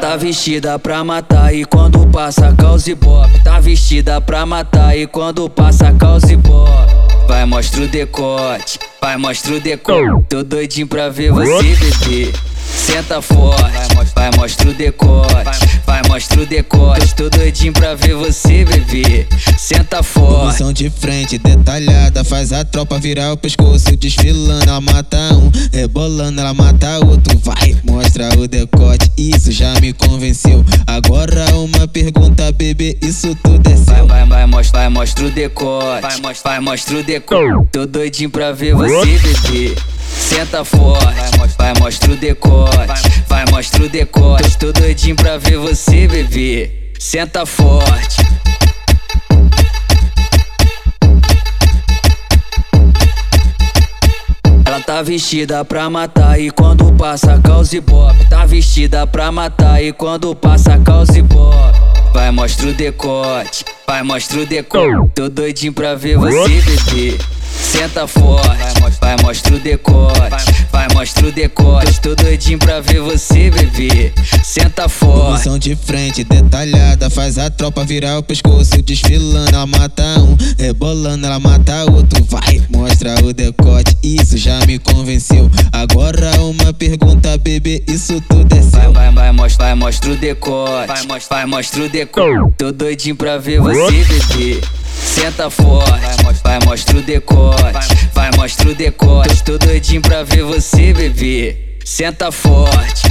tá vestida pra matar e quando passa causa ibope. Tá vestida pra matar e quando passa causa ibope. Vai mostra o decote, vai mostra o decote. Tô doidinho pra ver você bebê. Senta forte, vai mostra o decote, vai mostra o decote. Tô doidinho pra ver você bebê. Senta forte. Posição de frente detalhada, faz a tropa virar o pescoço. Desfilando, ela mata um, rebolando, ela mata outro. Vai, mostra o decote, isso já me convenceu. Agora uma pergunta, bebê, isso tudo é seu. Vai, mostra o decote, vai, mostra o decote. Tô doidinho pra ver você bebê. Senta forte, vai mostra o decote, vai mostra o decote. Tô doidinho pra ver você bebê. Senta forte. Ela tá vestida pra matar e quando passa causa ibope. Tá vestida pra matar e quando passa causa ibope. Vai mostra o decote, vai mostra o decote. Tô doidinho pra ver você bebê. Senta forte, vai mostra o decote, vai mostra o decote. Tô doidinho pra ver você bebê. Senta forte. Posição de frente detalhada, faz a tropa virar o pescoço. Desfilando, ela mata um, rebolando, ela mata outro. Vai, mostra o decote, isso já me convenceu. Agora uma pergunta, bebê, isso tudo é seu. Vai, mostra o decote, vai, mostra o decote. Tô doidinho pra ver você bebê. Senta forte, vai mostra o decote, vai mostra o decote. Tô doidinho pra ver você bebê. Senta forte.